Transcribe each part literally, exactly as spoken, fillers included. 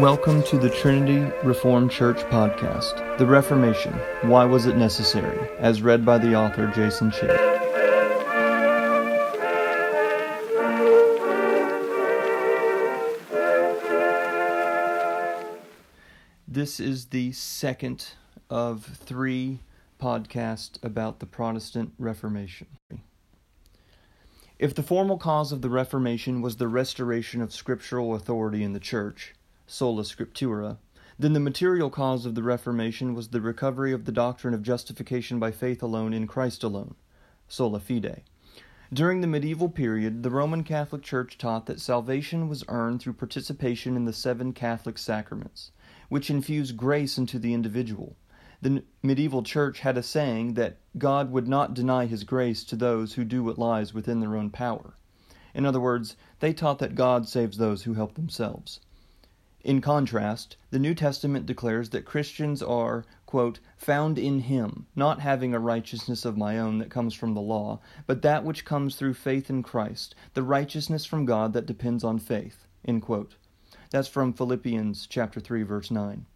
Welcome to the Trinity Reformed Church podcast, The Reformation, Why Was It Necessary? As read by the author Jason Sherry. This is the second of three podcasts about the Protestant Reformation. If the formal cause of the Reformation was the restoration of scriptural authority in the Church, Sola Scriptura, then the material cause of the Reformation was the recovery of the doctrine of justification by faith alone in Christ alone, sola fide. During the medieval period, the Roman Catholic Church taught that salvation was earned through participation in the seven Catholic sacraments, which infuse grace into the individual. The medieval Church had a saying that God would not deny his grace to those who do what lies within their own power. In other words, they taught that God saves those who help themselves. In contrast, the New Testament declares that Christians are, quote, found in him, not having a righteousness of my own that comes from the law, but that which comes through faith in Christ, the righteousness from God that depends on faith, end quote. That's from Philippians chapter three, verse nine.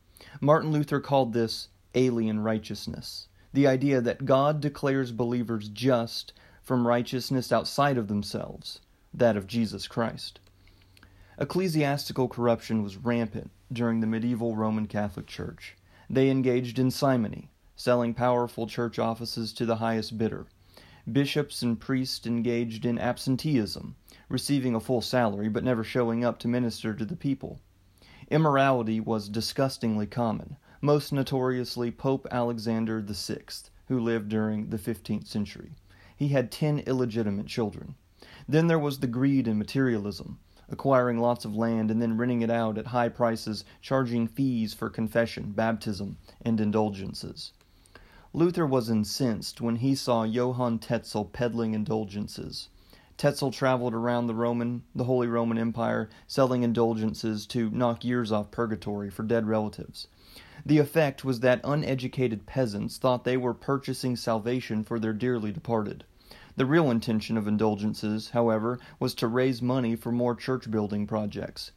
Martin Luther called this alien righteousness, the idea that God declares believers just from righteousness outside of themselves, that of Jesus Christ. Ecclesiastical corruption was rampant during the medieval Roman Catholic Church. They engaged in simony, selling powerful church offices to the highest bidder. Bishops and priests engaged in absenteeism, receiving a full salary but never showing up to minister to the people. Immorality was disgustingly common, most notoriously Pope Alexander the Sixth, who lived during the fifteenth century. He had ten illegitimate children. Then there was the greed and materialism, acquiring lots of land and then renting it out at high prices, charging fees for confession, baptism, and indulgences. Luther was incensed when he saw Johann Tetzel peddling indulgences. Tetzel traveled around the Roman, the Holy Roman Empire, selling indulgences to knock years off purgatory for dead relatives. The effect was that uneducated peasants thought they were purchasing salvation for their dearly departed. The real intention of indulgences, however, was to raise money for more church-building projects.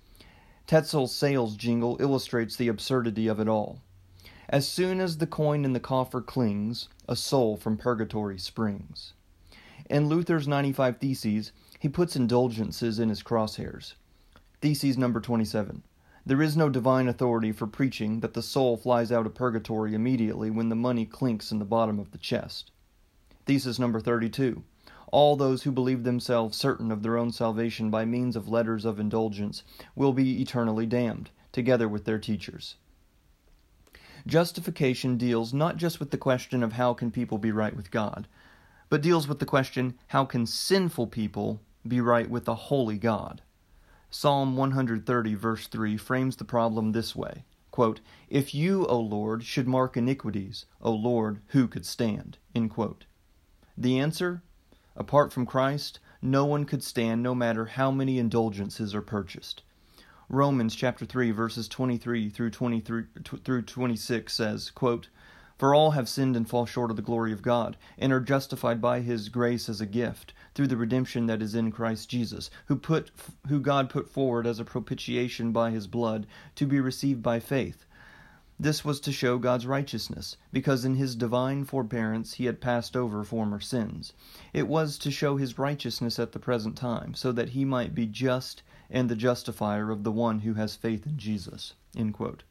Tetzel's sales jingle illustrates the absurdity of it all. As soon as the coin in the coffer clings, a soul from purgatory springs. In Luther's ninety-five Theses, he puts indulgences in his crosshairs. Theses number twenty-seven. There is no divine authority for preaching that the soul flies out of purgatory immediately when the money clinks in the bottom of the chest. Thesis number thirty-two. All those who believe themselves certain of their own salvation by means of letters of indulgence will be eternally damned, together with their teachers. Justification deals not just with the question of how can people be right with God, but deals with the question, how can sinful people be right with a holy God? Psalm one hundred thirty, verse three, frames the problem this way, quote, if you, O Lord, should mark iniquities, O Lord, who could stand? End quote. The answer? Apart from Christ, no one could stand no matter how many indulgences are purchased. Romans chapter three verses twenty-three through twenty-three through twenty-six says, quote, for all have sinned and fall short of the glory of God, and are justified by his grace as a gift, through the redemption that is in Christ Jesus, who put who God put forward as a propitiation by his blood, to be received by faith. This was to show God's righteousness, because in his divine forbearance he had passed over former sins. It was to show his righteousness at the present time, so that he might be just and the justifier of the one who has faith in Jesus. End quote.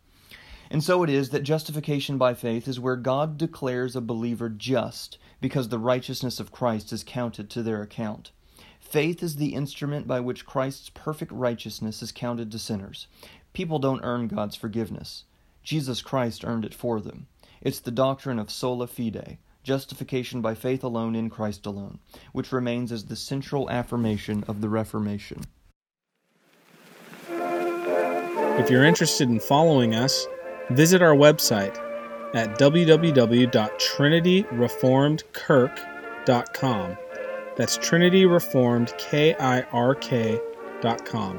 And so it is that justification by faith is where God declares a believer just, because the righteousness of Christ is counted to their account. Faith is the instrument by which Christ's perfect righteousness is counted to sinners. People don't earn God's forgiveness. Jesus Christ earned it for them. It's the doctrine of sola fide, justification by faith alone in Christ alone, which remains as the central affirmation of the Reformation. If you're interested in following us, visit our website at w w w dot trinity reformed kirk dot com. That's Trinity Reformed K I R K dot com.